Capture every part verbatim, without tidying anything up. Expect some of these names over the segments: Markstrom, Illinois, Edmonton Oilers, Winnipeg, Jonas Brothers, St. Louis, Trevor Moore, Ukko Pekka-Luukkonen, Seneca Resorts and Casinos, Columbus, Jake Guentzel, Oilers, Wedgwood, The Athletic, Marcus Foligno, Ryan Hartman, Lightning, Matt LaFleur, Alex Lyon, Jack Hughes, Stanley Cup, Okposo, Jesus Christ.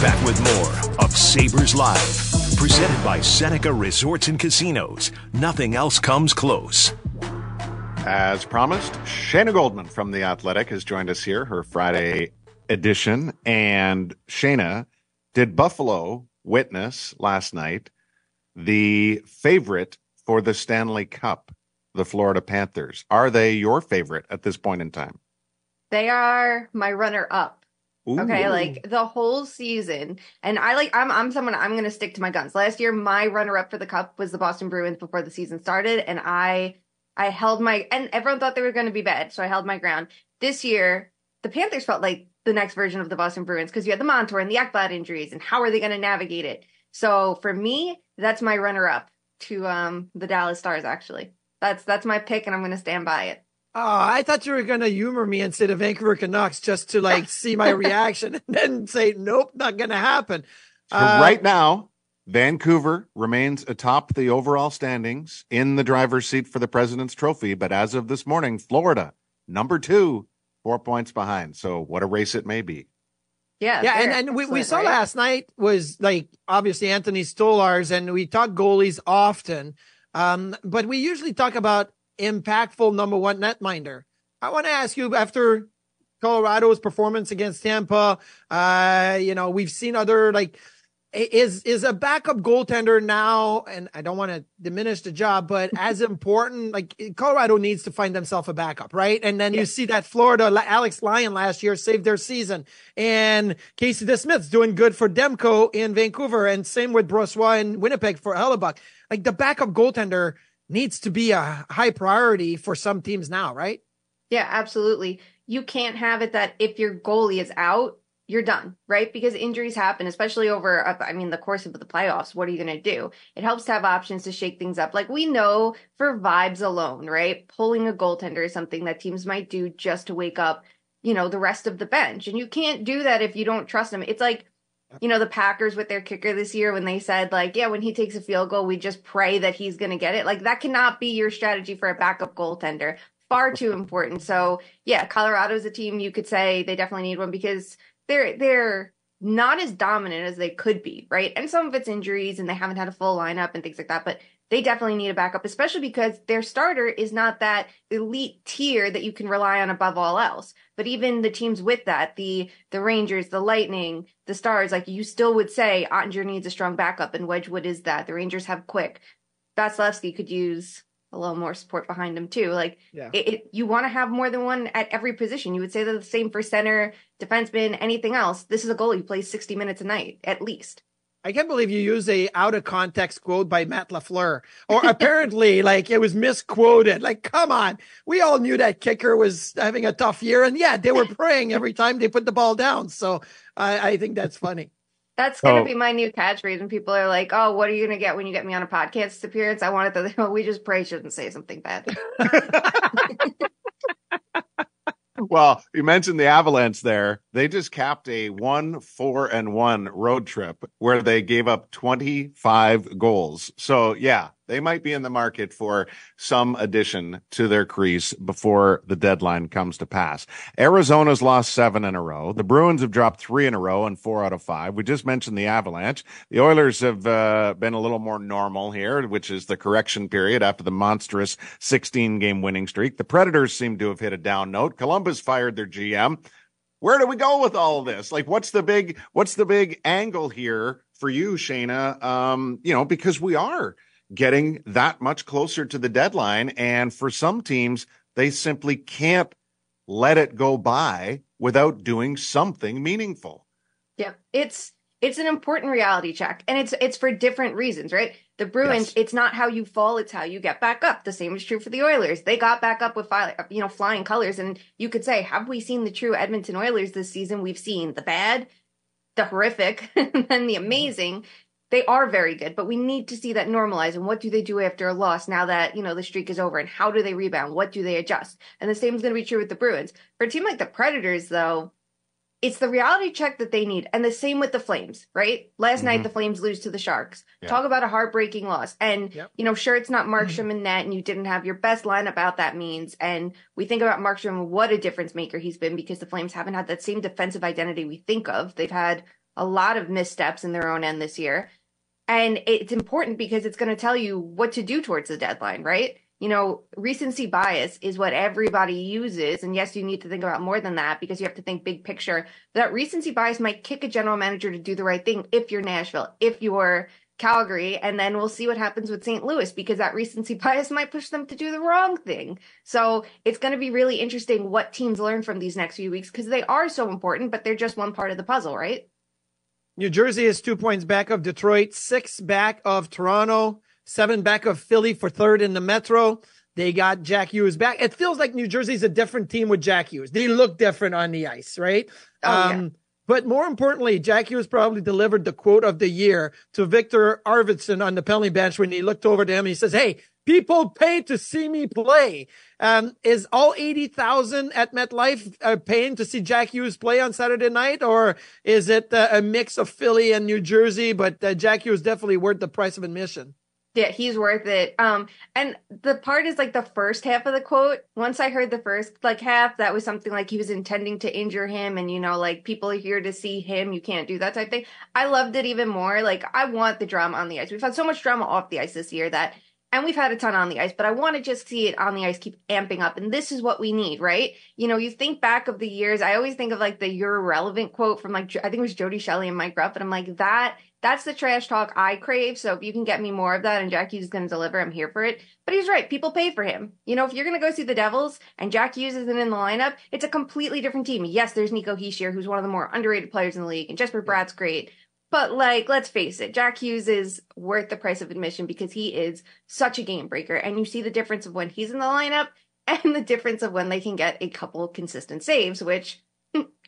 Back with more of Sabres Live, presented by Seneca Resorts and Casinos. Nothing else comes close. As promised, Shayna Goldman from The Athletic has joined us here, her Friday edition. And Shayna, did Buffalo witness last night the favorite for the Stanley Cup, the Florida Panthers? Are they your favorite at this point in time? They are my runner-up. Ooh. Okay, like the whole season. And I like I'm I'm someone I'm gonna stick to my guns. Last year my runner up for the cup was the Boston Bruins before the season started, and I I held my and everyone thought they were gonna be bad, so I held my ground. This year, the Panthers felt like the next version of the Boston Bruins because you had the Montour and the Ekblad injuries, and how are they gonna navigate it? So for me, that's my runner up to um the Dallas Stars, actually. That's that's my pick, and I'm gonna stand by it. Oh, I thought you were going to humor me and say the Vancouver Canucks just to like see my reaction and then say, nope, not going to happen. So uh, right now, Vancouver remains atop the overall standings in the driver's seat for the President's Trophy. But as of this morning, Florida, number two, four points behind. So what a race it may be. Yeah. Yeah. And, and we, we saw right? last night was like, obviously, Anthony Stolarz, and we talk goalies often, um, but we usually talk about impactful number one netminder. I want to ask you, after Colorado's performance against Tampa, uh, you know, we've seen other, like, is is a backup goaltender now, and I don't want to diminish the job, but as important, like, Colorado needs to find themselves a backup, right? And then yeah. you see that Florida, Alex Lyon last year saved their season, and Casey DeSmith's doing good for Demko in Vancouver, and same with Brossoit in Winnipeg for Hellebuck. Like, the backup goaltender needs to be a high priority for some teams now, right? Yeah, absolutely. You can't have it that if your goalie is out, you're done, right? Because injuries happen, especially over, I mean, the course of the playoffs. What are you going to do? It helps to have options to shake things up. Like, we know for vibes alone, right? Pulling a goaltender is something that teams might do just to wake up, you know, the rest of the bench. And you can't do that if you don't trust them. It's like, you know, the Packers with their kicker this year, when they said, like, yeah, when he takes a field goal, we just pray that he's going to get it. Like, that cannot be your strategy for a backup goaltender. Far too important. So, yeah, Colorado's a team you could say they definitely need one, because they're they're not as dominant as they could be, right? And some of it's injuries, and they haven't had a full lineup and things like that. But they definitely need a backup, especially because their starter is not that elite tier that you can rely on above all else. But even the teams with that, the the Rangers, the Lightning, the Stars, like, you still would say Ottinger needs a strong backup, and Wedgwood is that. The Rangers have Quick. Vasilevsky could use a little more support behind him too. Like, yeah. it, it, you want to have more than one at every position. You would say they're the same for center, defenseman, anything else. This is a goalie who plays sixty minutes a night, at least. I can't believe you use a out of context quote by Matt LaFleur, or apparently like it was misquoted. Like, come on. We all knew that kicker was having a tough year, and yeah, they were praying every time they put the ball down. So I, I think that's funny. That's going to oh. be my new catchphrase when people are like, oh, what are you going to get when you get me on a podcast appearance? I wanted to, oh, we just pray shouldn't say something bad. Well, you mentioned the Avalanche there. They just capped a one, four, and one road trip where they gave up twenty-five goals. So, yeah, they might be in the market for some addition to their crease before the deadline comes to pass. Arizona's lost seven in a row. The Bruins have dropped three in a row and four out of five. We just mentioned the Avalanche. The Oilers have uh, been a little more normal here, which is the correction period after the monstrous sixteen-game winning streak. The Predators seem to have hit a down note. Columbus fired their G M. where do we go with all of this? Like, what's the big, what's the big angle here for you, Shayna? Um, you know, because we are getting that much closer to the deadline. And for some teams, they simply can't let it go by without doing something meaningful. Yeah, it's it's an important reality check. And it's it's for different reasons, right? The Bruins, yes. It's not how you fall, it's how you get back up. The same is true for the Oilers. They got back up with you know flying colors. And you could say, have we seen the true Edmonton Oilers this season? We've seen the bad, the horrific, and then the amazing. They are very good, but we need to see that normalize. And what do they do after a loss now that, you know, the streak is over? And how do they rebound? What do they adjust? And the same is going to be true with the Bruins. For a team like the Predators, though, it's the reality check that they need. And the same with the Flames, right? Last mm-hmm. night, the Flames lose to the Sharks. Yeah. Talk about a heartbreaking loss. And, yep. you know, sure, it's not Markstrom in net, and you didn't have your best lineup out, that means. And we think about Markstrom, what a difference maker he's been, because the Flames haven't had that same defensive identity we think of. They've had a lot of missteps in their own end this year. And it's important because it's going to tell you what to do towards the deadline, right? You know, recency bias is what everybody uses. And yes, you need to think about more than that, because you have to think big picture. That recency bias might kick a general manager to do the right thing if you're Nashville, if you're Calgary, and then we'll see what happens with Saint Louis, because that recency bias might push them to do the wrong thing. So it's going to be really interesting what teams learn from these next few weeks, because they are so important, but they're just one part of the puzzle, right? New Jersey is two points back of Detroit, six back of Toronto, seven back of Philly for third in the Metro. They got Jack Hughes back. It feels like New Jersey's a different team with Jack Hughes. They look different on the ice, right? Oh, um, yeah. But more importantly, Jack Hughes probably delivered the quote of the year to Victor Arvidsson on the penalty bench when he looked over to him and he says, "Hey, people pay to see me play." Um, is all eighty thousand at MetLife uh, paying to see Jack Hughes play on Saturday night? Or is it uh, a mix of Philly and New Jersey? But uh, Jack Hughes definitely worth the price of admission. Yeah, he's worth it. Um, and the part is like the first half of the quote. Once I heard the first like half, that was something like he was intending to injure him. And, you know, like, people are here to see him. You can't do that type thing. I loved it even more. Like, I want the drama on the ice. We've had so much drama off the ice this year that And we've had a ton on the ice, but I want to just see it on the ice keep amping up. And this is what we need, right? You know, you think back of the years. I always think of like the "you're irrelevant" quote from like, I think it was Jody Shelley and Mike Rupp. And I'm like, that, that's the trash talk I crave. So if you can get me more of that, and Jack Hughes is going to deliver, I'm here for it. But he's right. People pay for him. You know, if you're going to go see the Devils and Jack Hughes isn't in the lineup, it's a completely different team. Yes, there's Nico Hischier, who's one of the more underrated players in the league. And Jesper Bratt's great. But, like, let's face it, Jack Hughes is worth the price of admission, because he is such a game breaker. And you see the difference of when he's in the lineup and the difference of when they can get a couple consistent saves, which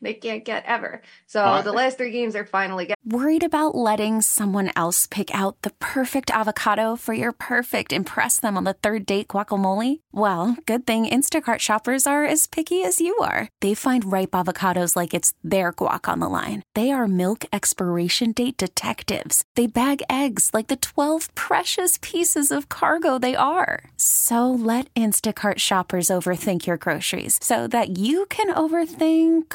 they can't get ever. So uh, the last three games are finally getting. Worried about letting someone else pick out the perfect avocado for your perfect impress them on the third date guacamole? Well, good thing Instacart shoppers are as picky as you are. They find ripe avocados like it's their guac on the line. They are milk expiration date detectives. They bag eggs like the twelve precious pieces of cargo they are. So let Instacart shoppers overthink your groceries so that you can overthink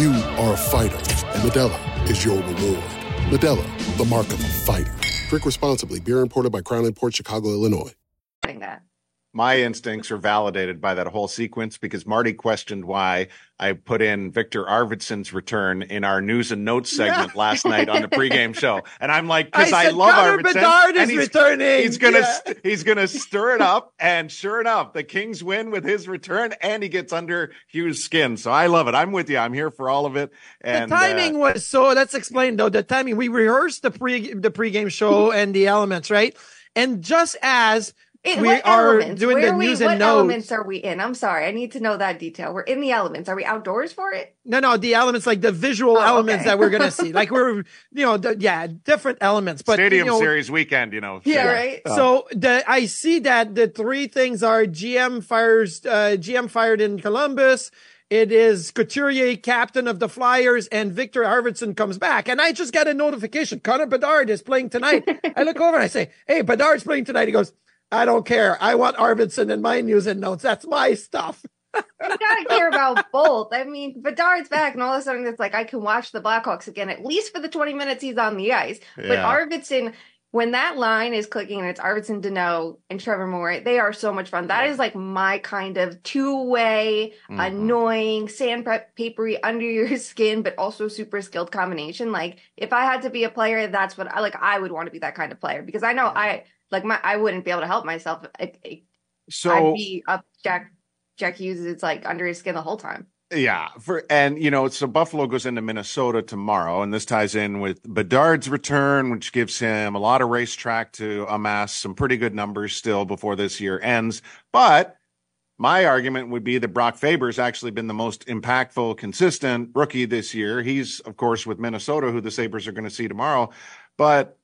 You are a fighter, and Medalla is your reward. Modelo, the mark of a fighter. Drink responsibly. Beer imported by Crown Imports, Chicago, Illinois. That. my instincts are validated by that whole sequence, because Marty questioned why I put in Victor Arvidsson's return in our news and notes segment yeah. last night on the pregame show. And I'm like, because I, I love Connor Arvidsson. Bedard is he's, returning. He's going yeah. st- he's gonna stir it up. And sure enough, the Kings win with his return, and he gets under Hughes' skin. So I love it. I'm with you. I'm here for all of it. And the timing uh, was so, let's explain, though, the timing. We rehearsed the, pre- the pregame show and the elements, right? And just as... It, we are elements? doing Where the are we, news and what notes. What elements are we in? I'm sorry. I need to know that detail. We're in the elements. Are we outdoors for it? No, no. The elements, like the visual oh, elements okay. that we're going to see. Like we're, you know, the, yeah, different elements. But Stadium you know, Series weekend, you know. Yeah, yeah. right. Oh. So the, I see that the three things are G M fires, uh, G M fired in Columbus. It is Couturier, captain of the Flyers, and Victor Arvidsson comes back. And I just got a notification. Connor Bedard is playing tonight. I look over and I say, hey, Bedard's playing tonight. He goes, I don't care. I want Arvidsson in my news and notes. That's my stuff. You gotta care about both. I mean, Bedard's back, and all of a sudden it's like I can watch the Blackhawks again, at least for the twenty minutes he's on the ice. Yeah. But Arvidsson, when that line is clicking and it's Arvidsson, Deneau, and Trevor Moore, they are so much fun. That yeah. is like my kind of two-way, mm-hmm. annoying, sandpapery, under your skin, but also super skilled combination. Like, if I had to be a player, that's what I like. I would want to be that kind of player, because I know yeah. I. Like my, I wouldn't be able to help myself. I, I, so I'd be up Jack, Jack Hughes. It's like under his skin the whole time. Yeah. For, and you know, so Buffalo goes into Minnesota tomorrow, and this ties in with Bedard's return, which gives him a lot of racetrack to amass some pretty good numbers still before this year ends. But my argument would be that Brock Faber's actually been the most impactful, consistent rookie this year. He's of course with Minnesota, who the Sabres are going to see tomorrow, but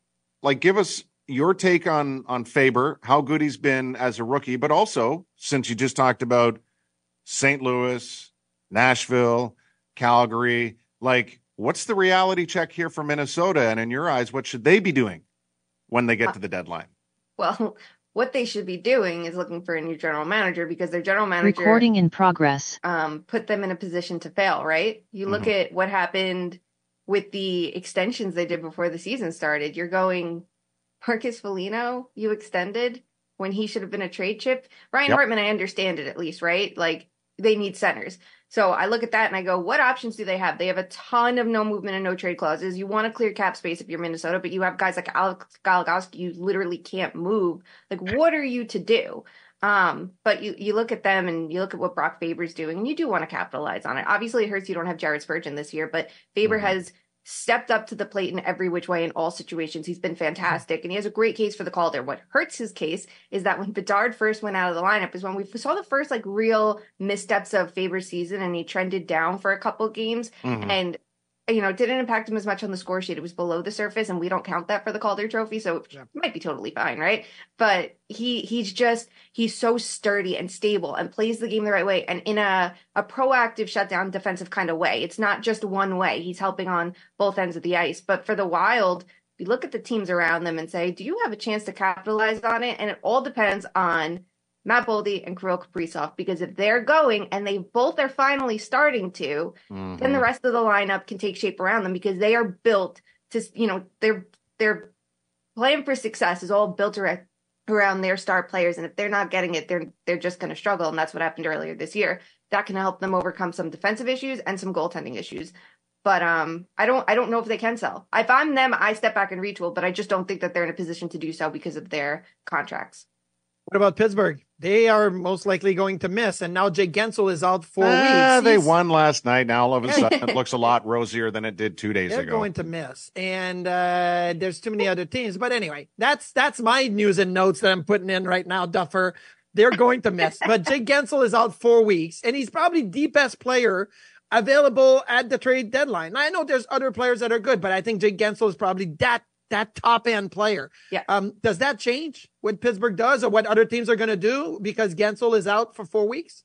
like, give us your take on, on Faber, how good he's been as a rookie, but also since you just talked about Saint Louis, Nashville, Calgary, like what's the reality check here for Minnesota? And in your eyes, what should they be doing when they get to the deadline? Well, what they should be doing is looking for a new general manager, because their general manager recording in progress um, put them in a position to fail, right? You look mm-hmm. at what happened with the extensions they did before the season started. You're going... Marcus Foligno, you extended when he should have been a trade chip. Ryan yep. Hartman, I understand it at least, right? Like, they need centers. So I look at that and I go, what options do they have? They have a ton of no movement and no trade clauses. You want to clear cap space if you're Minnesota, but you have guys like Alex Goligoski, you literally can't move. Like, what are you to do? Um, but you, you look at them and you look at what Brock Faber's doing, and you do want to capitalize on it. Obviously, it hurts you don't have Jared Spurgeon this year, but Faber mm-hmm. has stepped up to the plate in every which way in all situations. He's been fantastic, and he has a great case for the Calder. What hurts his case is that when Bedard first went out of the lineup is when we saw the first like real missteps of Faber's season, and he trended down for a couple games mm-hmm. and you know it didn't impact him as much on the score sheet. It was below the surface, and we don't count that for the Calder trophy, so it yeah. might be totally fine, right? But he he's just he's so sturdy and stable and plays the game the right way, and in a a proactive shutdown defensive kind of way. It's not just one way. He's helping on both ends of the ice. But for the Wild, you look at the teams around them and say, do you have a chance to capitalize on it? And it all depends on Matt Boldy and Kirill Kaprizov, because if they're going and they both are finally starting to, mm-hmm. then the rest of the lineup can take shape around them, because they are built to, you know, their their plan for success is all built around their star players. And if they're not getting it, they're they're just going to struggle. And that's what happened earlier this year. That can help them overcome some defensive issues and some goaltending issues. But um, I don't I don't know if they can sell. If I'm them, I step back and retool, but I just don't think that they're in a position to do so because of their contracts. What about Pittsburgh? They are most likely going to miss, and now Jake Guentzel is out for uh, weeks. They He's... won last night. Now all of a sudden it looks a lot rosier than it did two days They're ago. They're going to miss, and uh, there's too many other teams. But anyway, that's that's my news and notes that I'm putting in right now, Duffer. They're going to miss, but Jake Guentzel is out four weeks, and he's probably the best player available at the trade deadline. Now, I know there's other players that are good, but I think Jake Guentzel is probably that that top-end player. Yeah. Um, does that change what Pittsburgh does or what other teams are going to do because Guentzel is out for four weeks?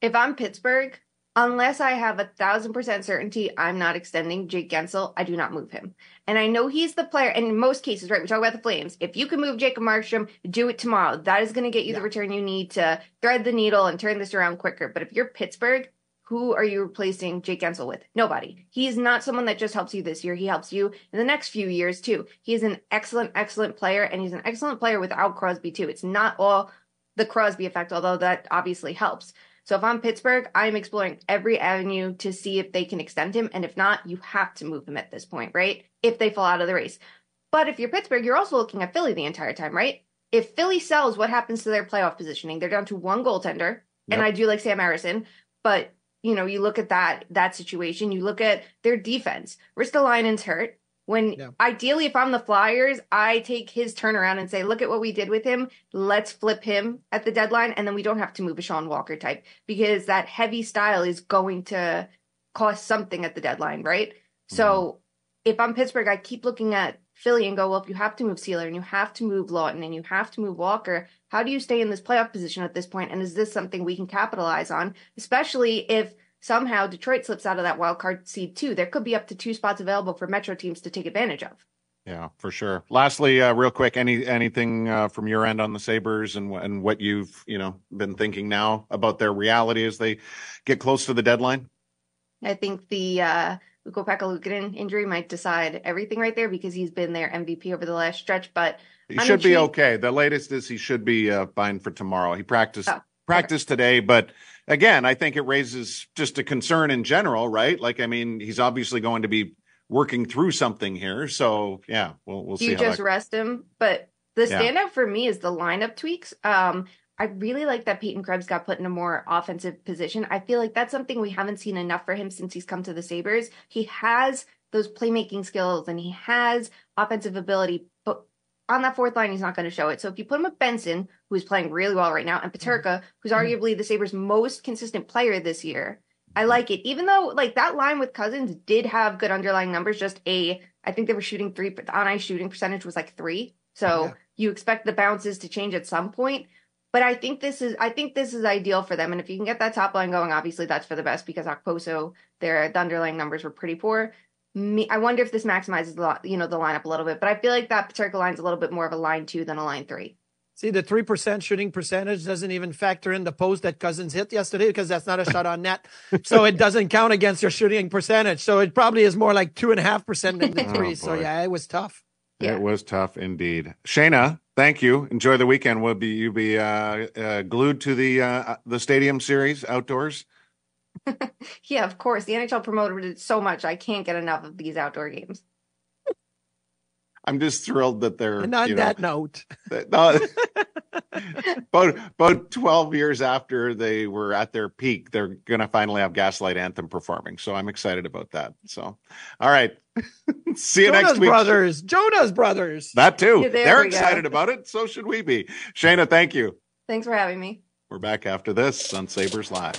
If I'm Pittsburgh, unless I have a thousand percent certainty I'm not extending Jake Guentzel, I do not move him. And I know he's the player, and in most cases, right, we talk about the Flames. If you can move Jacob Markstrom, do it tomorrow. That is going to get you yeah. the return you need to thread the needle and turn this around quicker. But if you're Pittsburgh, who are you replacing Jake Guentzel with? Nobody. He is not someone that just helps you this year. He helps you in the next few years, too. He is an excellent, excellent player, and he's an excellent player without Crosby, too. It's not all the Crosby effect, although that obviously helps. So if I'm Pittsburgh, I'm exploring every avenue to see if they can extend him. And if not, you have to move him at this point, right? If they fall out of the race. But if you're Pittsburgh, you're also looking at Philly the entire time, right? If Philly sells, what happens to their playoff positioning? They're down to one goaltender. Yep. And I do like Sam Harrison, but, you know, you look at that that situation. You look at their defense. Ristolainen's hurt. When yeah. Ideally, if I'm the Flyers, I take his turnaround and say, look at what we did with him. Let's flip him at the deadline. And then we don't have to move a Sean Walker type, because that heavy style is going to cost something at the deadline, right? Mm-hmm. So if I'm Pittsburgh, I keep looking at Philly and go, well, if you have to move Sealer and you have to move Lawton and you have to move Walker, how do you stay in this playoff position at this point? And is this something we can capitalize on, especially if somehow Detroit slips out of that wild card seed too? There could be up to two spots available for Metro teams to take advantage of. Yeah, for sure. Lastly, uh, real quick, any anything uh, from your end on the Sabres and and what you've you know been thinking now about their reality as they get close to the deadline? I think the uh, Ukko Pekka-Luukkonen injury might decide everything right there, because he's been their M V P over the last stretch. But he I'm should intrigued. be okay. The latest is he should be uh, fine for tomorrow. He practiced oh, practiced okay. today, but. Again, I think it raises just a concern in general, right? Like, I mean, he's obviously going to be working through something here. So, yeah, we'll, we'll see. You just that... rest him. But the standout yeah. for me is the lineup tweaks. Um, I really like that Peyton Krebs got put in a more offensive position. I feel like that's something we haven't seen enough for him since he's come to the Sabres. He has those playmaking skills and he has offensive ability, but on that fourth line, he's not going to show it. So if you put him with Benson, who's playing really well right now, and Peterka, who's arguably the Sabres' most consistent player this year, I like it. Even though, like, that line with Cousins did have good underlying numbers, just a, I think they were shooting three, but the on-ice shooting percentage was like three. So yeah. you expect the bounces to change at some point. But I think this is, I think this is ideal for them. And if you can get that top line going, obviously that's for the best, because Okposo, their the underlying numbers were pretty poor. Me, I wonder if this maximizes the, you know, the lineup a little bit, but I feel like that Peterka line's a little bit more of a line two than a line three. See, the three percent shooting percentage doesn't even factor in the post that Cousins hit yesterday, because that's not a shot on net. So it doesn't count against your shooting percentage. So it probably is more like two and a half percent than the three. Oh, so yeah, it was tough. It yeah. was tough indeed. Shayna, thank you. Enjoy the weekend. Will be, you be uh, uh, glued to the, uh, the stadium series outdoors? Yeah, of course. The N H L promoted it so much. I can't get enough of these outdoor games. I'm just thrilled that they're... And on you know, that note. That, no, about, about twelve years after they were at their peak, they're going to finally have Gaslight Anthem performing. So I'm excited about that. So, all right. See you Jonas next week. Brothers. Jonas Brothers. That too. Yeah, they're excited go. about it. So should we be. Shayna, thank you. Thanks for having me. We're back after this on Sabres Live.